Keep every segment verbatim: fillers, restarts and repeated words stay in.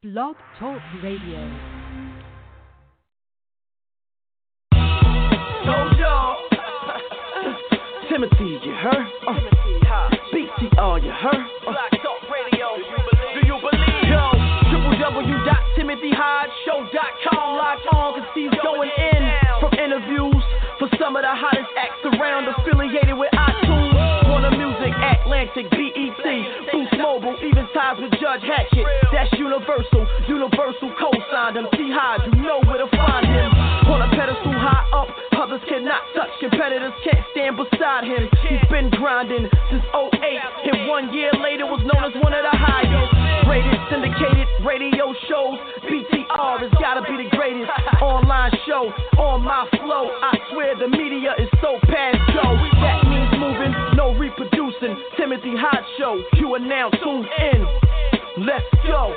Blog Talk Radio. Yo, yo. Timothy, you heard? Uh, Timothy Hodge. B T R, you heard? Uh, Blog Talk Radio. Do you believe? Yo, w w w dot timothy hodge show dot com. Log on, cause he's going in from interviews for some of the hottest acts around, affiliated with iTunes, Warner Music, Atlantic, B E T, Boost Mobile, even ties with Judge Hackett. That's universal, universal co-signed him. T. Hodge, you know where to find him. On a pedestal high up, others cannot touch, competitors can't stand beside him. He's been grinding since oh eight, and one year later was known as one of the highest rated syndicated radio shows. B T R has gotta be the greatest online show on my flow. I swear the media is so past go. That means moving, no reproducing. Timothy Hodge Show, you are now tuned in. Let's go.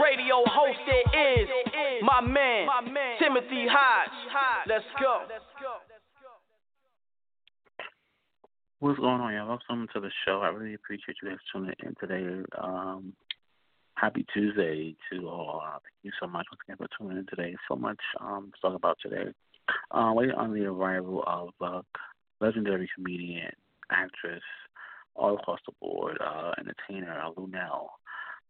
Radio host there is my man, my man Timothy Hodge. Let's go. What's going on, y'all? Welcome to the show. I really appreciate you guys tuning in today. Um, happy Tuesday to all. Uh, thank you so much once again for tuning in today. So much um, to talk about today. Uh, waiting on the arrival of uh, legendary comedian, actress, all across the board, uh, entertainer, Luenell.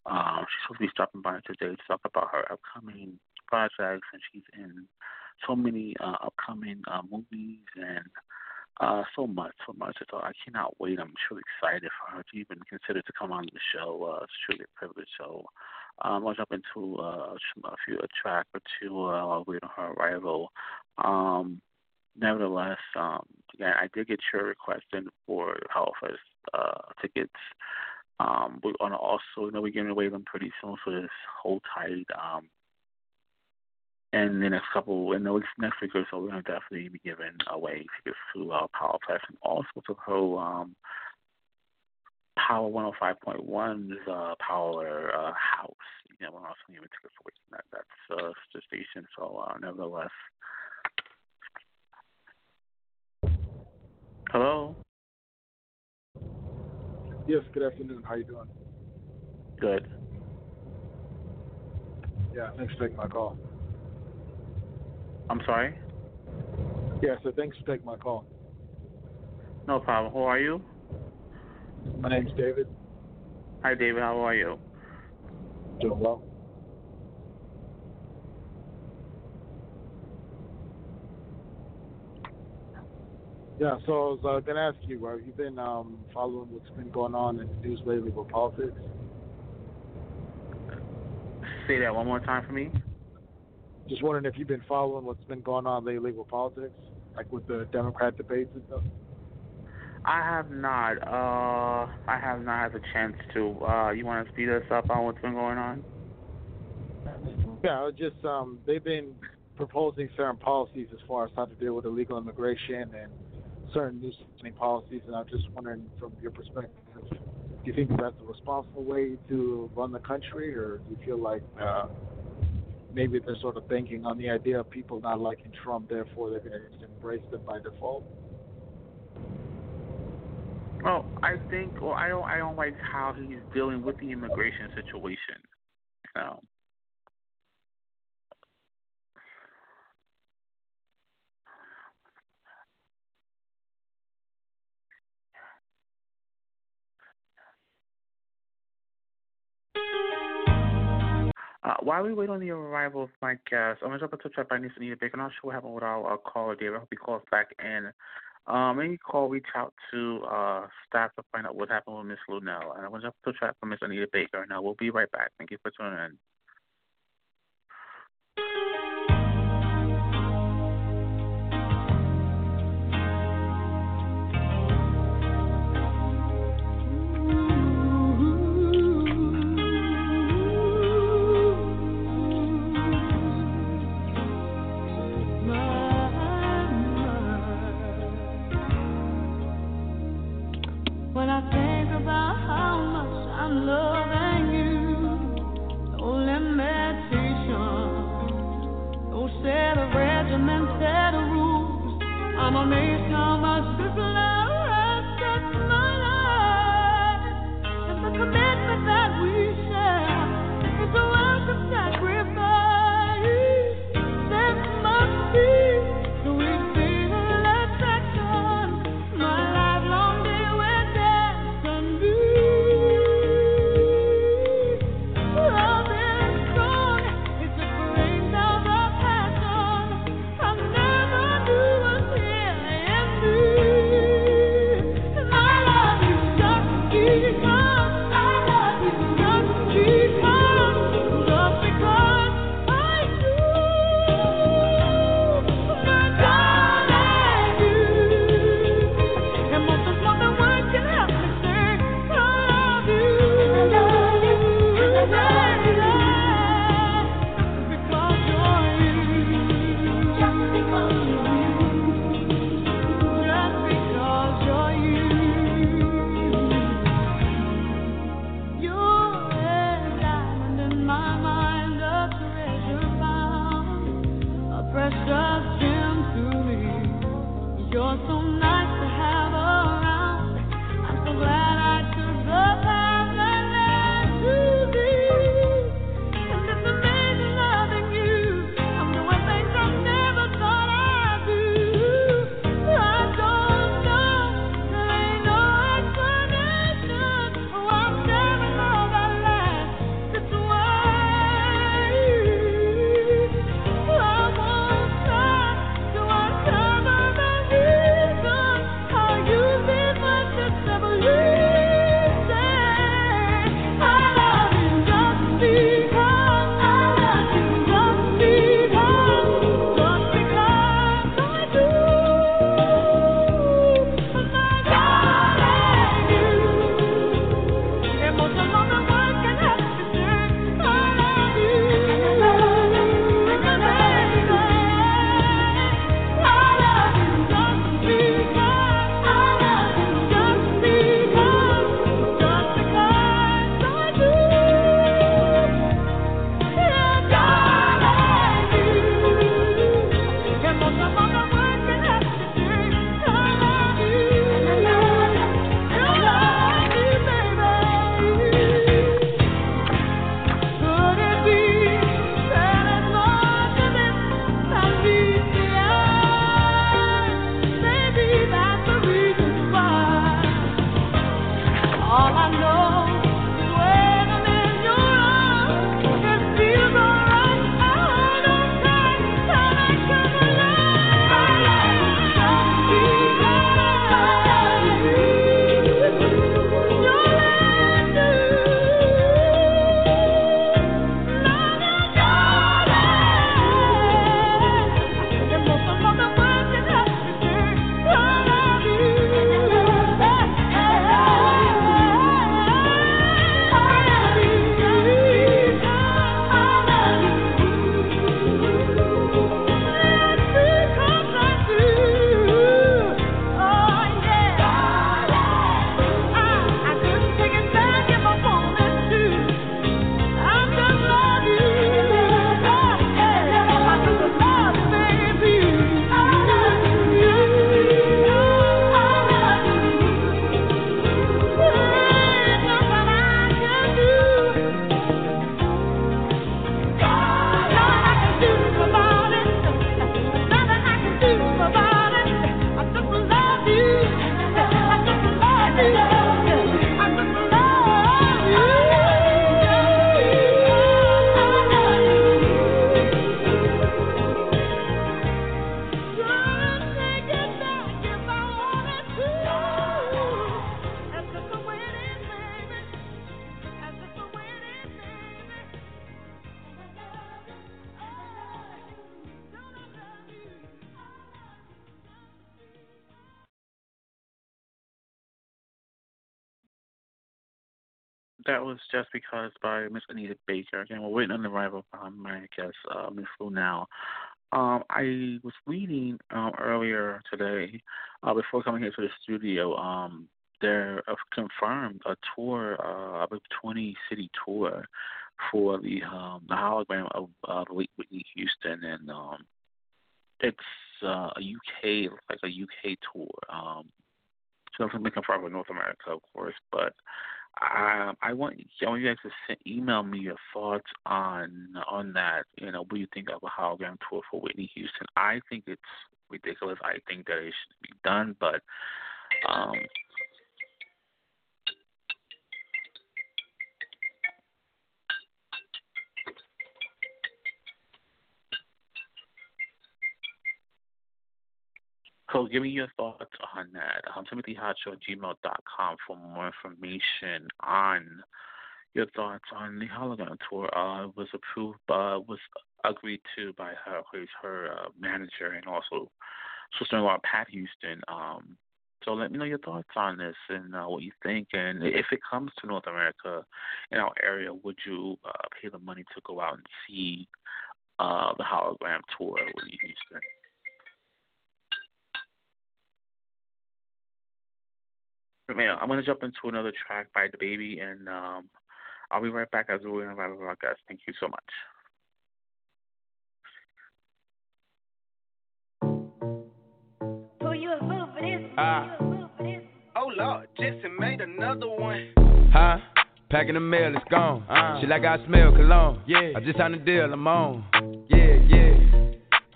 Um, she's supposed to be stopping by today to talk about her upcoming projects, and she's in so many uh, upcoming uh, movies and uh, so much, so much. So I cannot wait. I'm truly excited for her to even consider to come on the show. Uh, it's truly a privilege. So I'm going to jump into uh, a few a track or two uh, waiting on her arrival. Um, nevertheless, um, yeah, I did get your request in for Hell Fest uh, tickets. Um, we're going to also, you know, we're giving away them pretty soon, so just hold tight. Um, and the next couple, in the next week or so, we're going to definitely be giving away tickets to uh, Power Platform. Also to her um, Power one oh five point one's uh, Power uh, House. You know, we're also giving tickets away from that. That's uh, the station, so uh, nevertheless. Hello? Yes, good afternoon. How you doing? Good. Yeah, thanks for taking my call. I'm sorry? Yeah, so thanks for taking my call. No problem. Who are you? My name's David. Hi, David. How are you? Doing well. Yeah, so I was uh, going to ask you, have you been um, following what's been going on in the news lately with politics? Say that one more time for me. Just wondering if you've been following what's been going on lately with politics, like with the Democrat debates and stuff? I have not. Uh, I have not had the chance to. Uh, you want to speed us up on what's been going on? Yeah, just um, they've been proposing certain policies as far as how to deal with illegal immigration and certain new policies, and I'm just wondering from your perspective, do you think that's a responsible way to run the country, or do you feel like uh, maybe they're sort of banking on the idea of people not liking Trump, therefore they're going to just embrace them by default? Well, I think, well, I don't, I don't like how he's dealing with the immigration situation. So. Uh, while we wait on the arrival of my guest, I'm going to jump into a track by Anita Baker. I'm not sure what happened with our, our caller, David. I hope he calls back in. Um, any call, reach out to uh, staff to find out what happened with Miss Luenell. And I'm going to jump to track for Miss Anita Baker. Now, we'll be right back. Thank you for tuning in. Loving you, no limitation. that was just because by Miss Anita Baker. Again, we're waiting on the arrival of my guest, uh, Miss Luenell. Um, I was reading uh, earlier today, uh, before coming here to the studio, um, there uh, confirmed a tour, uh, a twenty-city tour for the um, the hologram of uh, the late Whitney Houston, and um, it's uh, a U K, like a U K tour. Um, so it's been confirmed with North America, of course, but. Um, I want I want you guys to send, email me your thoughts on on that. You know, what do you think of a hologram tour for Whitney Houston? I think it's ridiculous. I think that it should be done, but um, so give me your thoughts on that. Um, Timothy Hodge at gmail dot com for more information on your thoughts on the hologram tour. Uh, it was approved, by, was agreed to by her, her uh, manager and also sister-in-law Pat Houston. Um, so let me know your thoughts on this and uh, what you think. And if it comes to North America in our area, would you uh, pay the money to go out and see uh, the hologram tour of Whitney Houston? Man, I'm going to jump into another track by DaBaby, and um, I'll be right back as we're going to wrap up our guys. Thank you so much. Pull you a move for this. Uh, Pull you a move for this. Oh, Lord, Jesse made another one. Huh? Packing the mail, it's gone. Uh, She like I smell cologne. Yeah. I just signed a deal, I'm on. Yeah, yeah.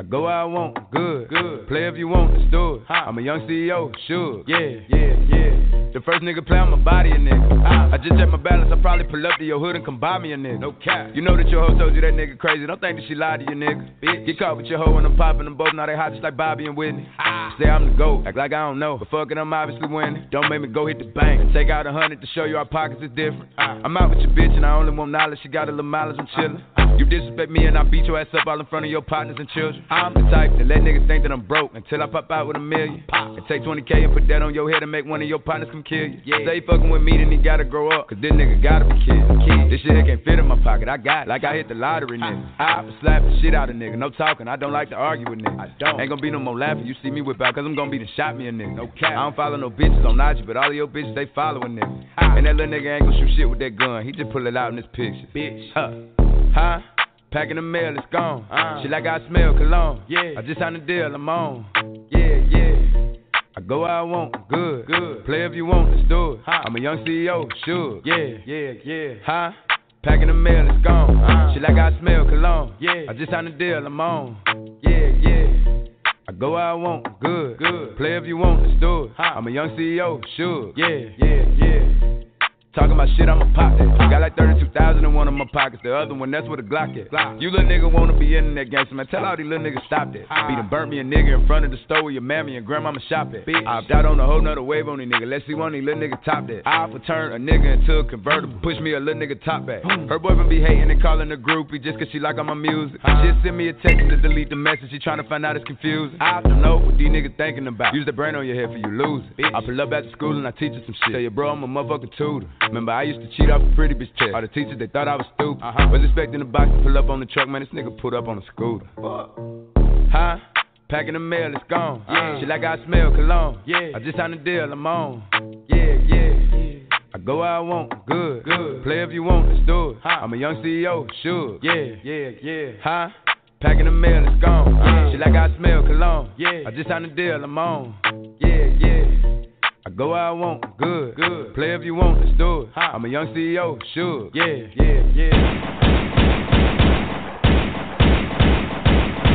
I go where I want, good, good. Play if you want, it's do it. I'm a young C E O, sure. Yeah, yeah, yeah. The first nigga play, I'ma body a nigga. I just check my balance, I probably pull up to your hood and come buy me a nigga. No cap. You know that your hoe told you that nigga crazy. Don't think that she lied to you, nigga. Bitch. Get caught with your hoe and I'm popping them both. Now they hot just like Bobby and Whitney. Ah. Say I'm the GOAT, act like I don't know. But fuck it, I'm obviously winning. Don't make me go hit the bank and take out a hundred to show you our pockets is different. Ah. I'm out with your bitch and I only want knowledge. She got a little mileage, I'm chillin'. Ah. You disrespect me and I beat your ass up all in front of your partners and children. I'm the type that let niggas think that I'm broke until I pop out with a million. Pop. And take twenty K and put that on your head and make one of your partners come kill you. Yeah. Stay fucking with me, then he gotta grow up, cause this nigga gotta be killed. This shit that can't fit in my pocket, I got it. Like I hit the lottery, nigga. I slap the shit out of nigga, no talking, I don't like to argue with niggas. I don't. Ain't gonna be no more laughing, you see me whip out, cause I'm gonna be the shot me a nigga. No cap. I don't follow no bitches on I G, but all of your bitches, they following niggas. Ah. And that little nigga ain't gonna shoot shit with that gun, he just pull it out in this picture. Bitch. Huh. Huh? Packing the mail, it's gone. Uh, she like I smell cologne. Yeah. I just signed a deal, I'm on. Yeah, yeah. I go where I want, good, good. Play if you want, let's do it. Huh. I'm a young C E O, sure. Yeah, yeah, yeah. Huh? Packing the mail, it's gone. Uh, she like I smell cologne. Yeah. I just signed a deal, I'm on. Yeah, yeah. I go where I want, good, good. Play if you want, let's do it. Huh. I'm a young C E O, sure. Yeah, yeah, yeah. Talking about shit, I'ma pop that. Got like thirty-two thousand in one of my pockets. The other one, that's where the Glock is. You little nigga wanna be in that gangster, man. Tell all these little niggas stop that. Beat and burnt me a nigga in front of the store where your mammy and grandmama shop at. I opt out on a whole nother wave on these niggas. Let's see one of these little niggas top that. I for turn a nigga into a convertible. Push me a little nigga top back. Her boyfriend be hating and calling a groupie just cause she like all my music. She just send me a text to delete the message. She tryna find out it's confusing. I don't know what these niggas thinking about. Use the brain on your head for you losing. I pull up after school and I teach her some shit. Tell your bro I'm a motherfucking tutor. Remember, I used to cheat off a pretty bitch test. All the teachers, they thought I was stupid. Uh-huh. Was expecting the box to pull up on the truck, man. This nigga pulled up on a scooter. Fuck. Huh? Packing the mail, it's gone. Yeah. She like I smell cologne. Yeah. I just signed a deal, I'm on. Yeah, yeah, yeah. I go where I want, good, good. Play if you want, let's do it. Huh. I'm a young C E O, sure. Yeah, yeah, yeah. Huh? Packing the mail, it's gone. Yeah. She like I smell cologne. Yeah. I just signed a deal, I'm on. Yeah, yeah. I go where I want, good, good. Play if you want, let's do it. Huh. I'm a young C E O, sure. Yeah, yeah, yeah.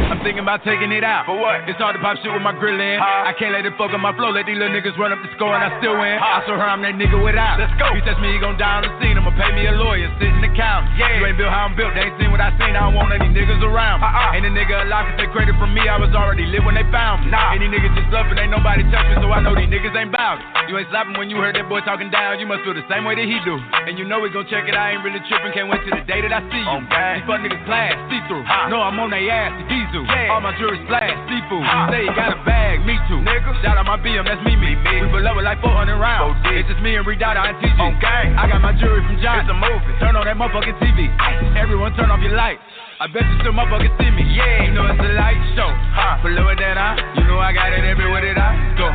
I'm thinking about taking it out. For what? It's hard to pop shit with my grill in. Huh. I can't let it fuck up my flow. Let these little niggas run up the score and I still win. Huh. I saw her, I'm that nigga without. Let's go. You touch me, you gon' die on the scene. I'ma pay me a lawyer, sit in the counting. Yeah. You ain't built how I'm built, they ain't seen what I seen. I don't want any niggas around. Uh-uh. Ain't a nigga alive if they created from me. I was already lit when they found me. Nah. Any niggas just up and ain't nobody touching, so I know these niggas ain't bound. You ain't slapping when you heard that boy talking down. You must feel the same way that he do. And you know he gon' check it. I ain't really tripping. Can't wait till the day that I see you. Oh, these fuck niggas class, see through. Uh. No, I'm on they ass, the diesel. Yeah. All my jewelry splashed, seafood. Uh. Say he got a bag, me too. Nigga. Shout out my B M, that's me, me, me. We below it like four hundred rounds. four D. It's just me and Redada, I ain't teach you. Okay. I got my jewelry from John. It's a movie. Turn on that motherfucking T V. Everyone turn off your lights. I bet you still motherfucking see me. Yeah, you know it's a light show. Huh. Below it that I, you know I got it everywhere that I go.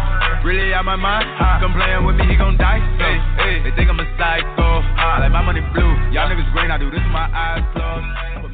Really out my mind. Huh. Come playing with me, he gon' die. So. Hey, hey. They think I'm a psycho. Huh. Like my money blue. Y'all niggas green, I do this with my eyes closed.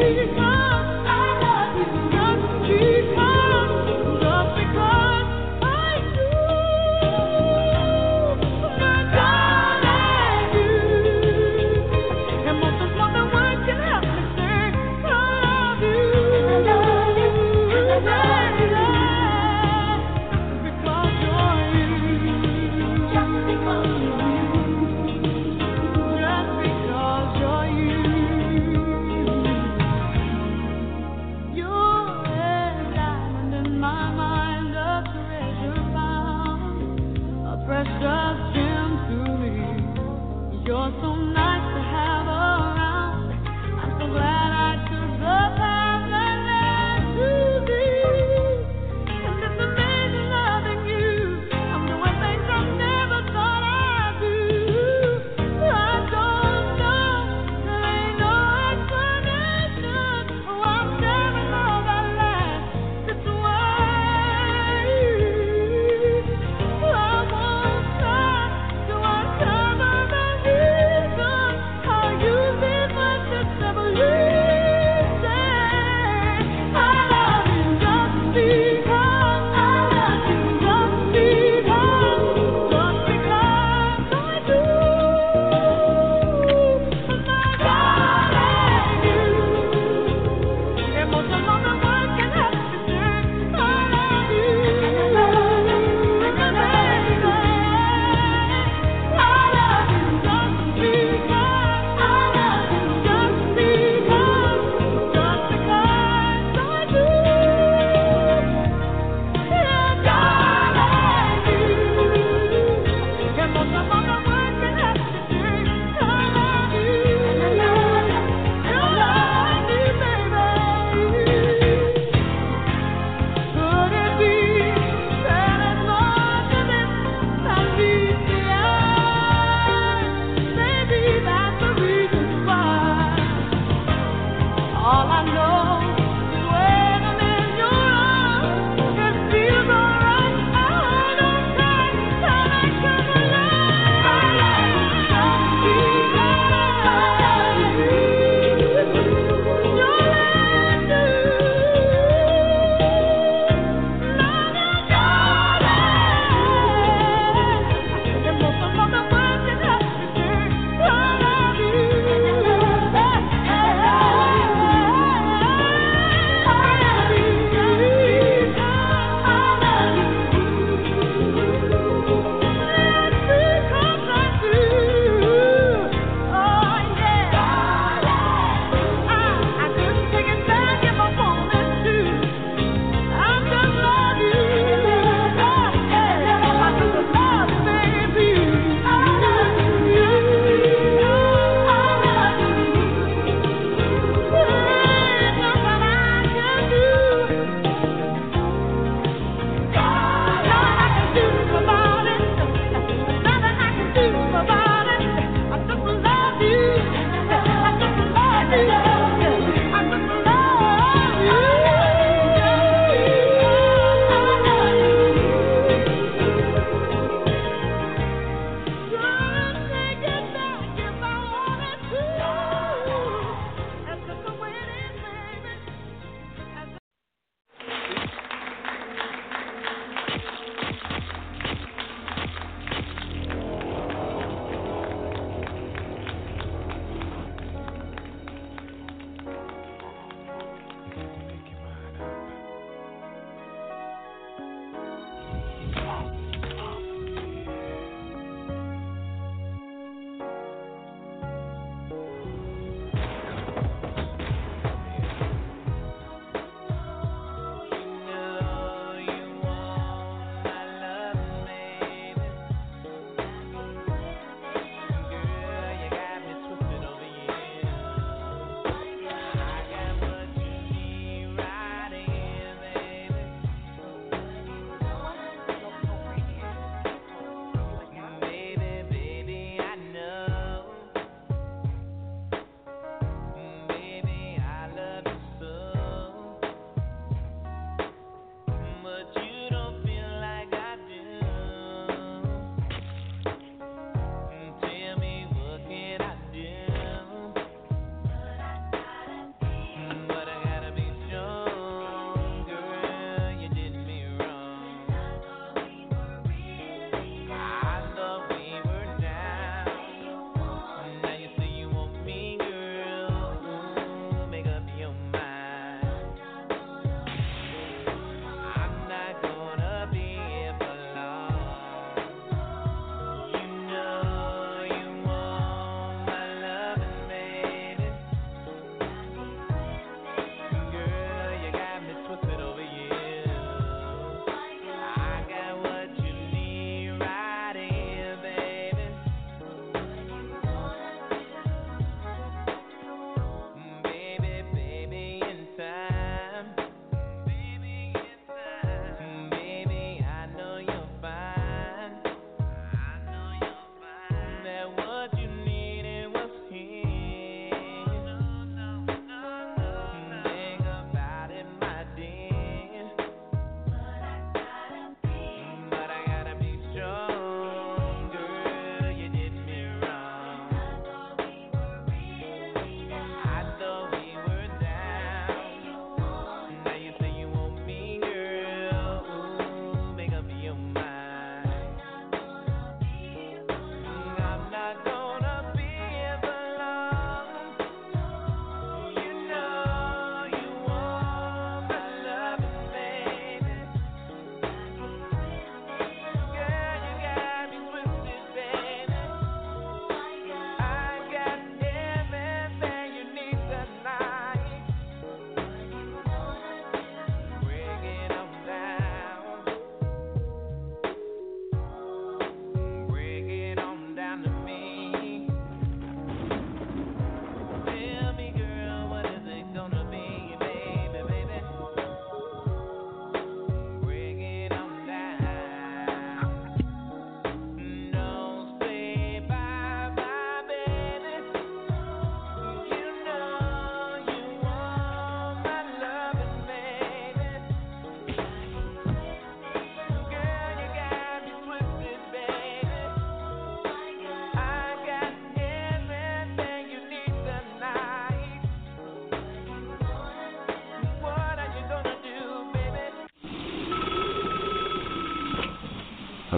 It's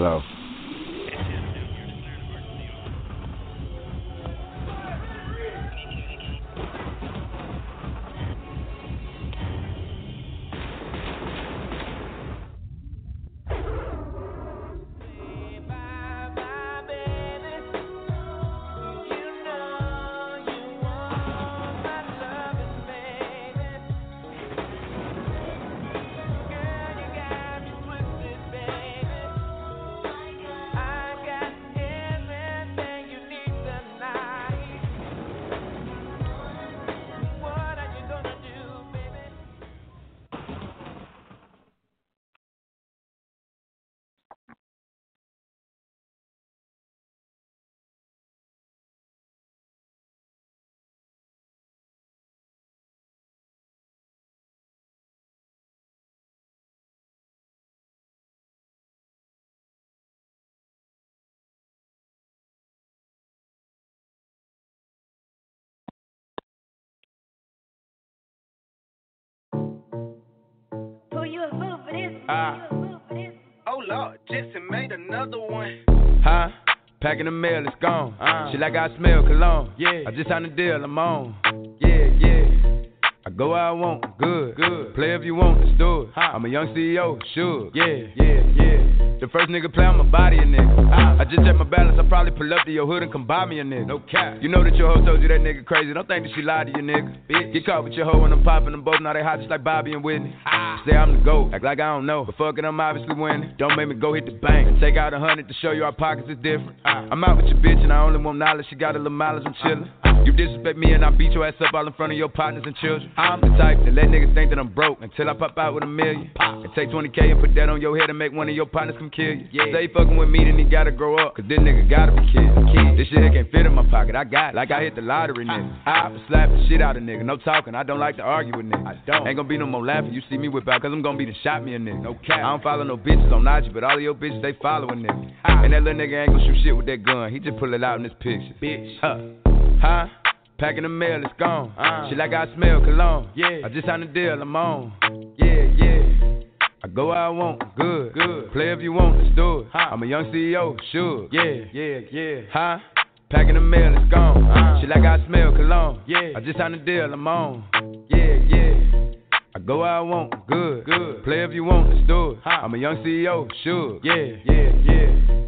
Hello. Uh, oh Lord, Jesse made another one. Huh? Packing the mail, it's gone. Uh, she like I smell cologne. Yeah. I just signed a deal, I'm on. Yeah, yeah. I go where I want, good, good. Play if you want, it's do it. I'm a young C E O, sure. Yeah, yeah, yeah. The first nigga play, I'ma body a nigga. Uh, I just check my balance, I probably pull up to your hood and come buy me a nigga. No cap. You know that your hoe told you that nigga crazy. Don't think that she lied to you, nigga. Bitch. Get caught with your hoe and I'm popping them both. Now they hot just like Bobby and Whitney. Ah. Say I'm the GOAT, act like I don't know. But fuck it, I'm obviously winning. Don't make me go hit the bank and take out a hundred to show you our pockets is different. Ah. I'm out with your bitch and I only want knowledge. She got a little mileage, I'm chillin'. Ah. You disrespect me and I beat your ass up all in front of your partners and children. I'm the type that let niggas think that I'm broke until I pop out with a million. Pop. And take twenty K and put that on your head and make one of your partners come kill you. Yeah. Stay fucking with me, then he gotta grow up, cause this nigga gotta be kidding. This shit can't fit in my pocket, I got it. Like I hit the lottery, nigga. I slap the shit out of nigga, no talking, I don't like to argue with niggas. I don't. Ain't gonna be no more laughing, you see me whip out, cause I'm gonna be the shot me a nigga. No cap. I don't follow no bitches on I G, but all of your bitches, they following nigga. Ah. And that little nigga ain't gonna shoot shit with that gun, he just pull it out in this picture. Bitch. Huh. Huh? Packing the mail, it's gone. Uh, she like I smell cologne. Yeah. I just signed a deal, I'm on. Yeah, yeah. I go where I want, good, good. Play if you want, it's do it. Huh. I'm a young C E O, sure. Yeah, yeah, yeah. Huh? Packing the mail, it's gone. Uh, she like I smell cologne. Yeah. I just signed a deal, I'm on. Yeah, yeah. I go where I want, good, good. Play if you want, it's do it. Huh. I'm a young C E O, sure. Yeah, yeah, yeah.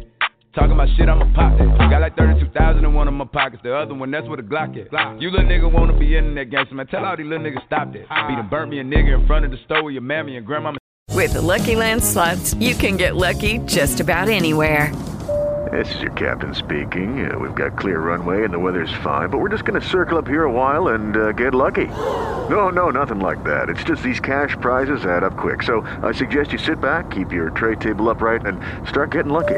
Talking about shit, I'ma pop that. Got like thirty-two thousand in one of my pockets. The other one, that's where the Glock at. You little nigga wanna be in that gangster, man. Tell all these little niggas stop that. Beat and burnt me a nigga in front of the store with your mammy and grandma. With the Lucky Land Slots, you can get lucky just about anywhere. This is your captain speaking. Uh, we've got clear runway and the weather's fine, but we're just gonna circle up here a while and uh, get lucky. No, no, nothing like that. It's just these cash prizes add up quick. So I suggest you sit back, keep your tray table upright, and start getting lucky.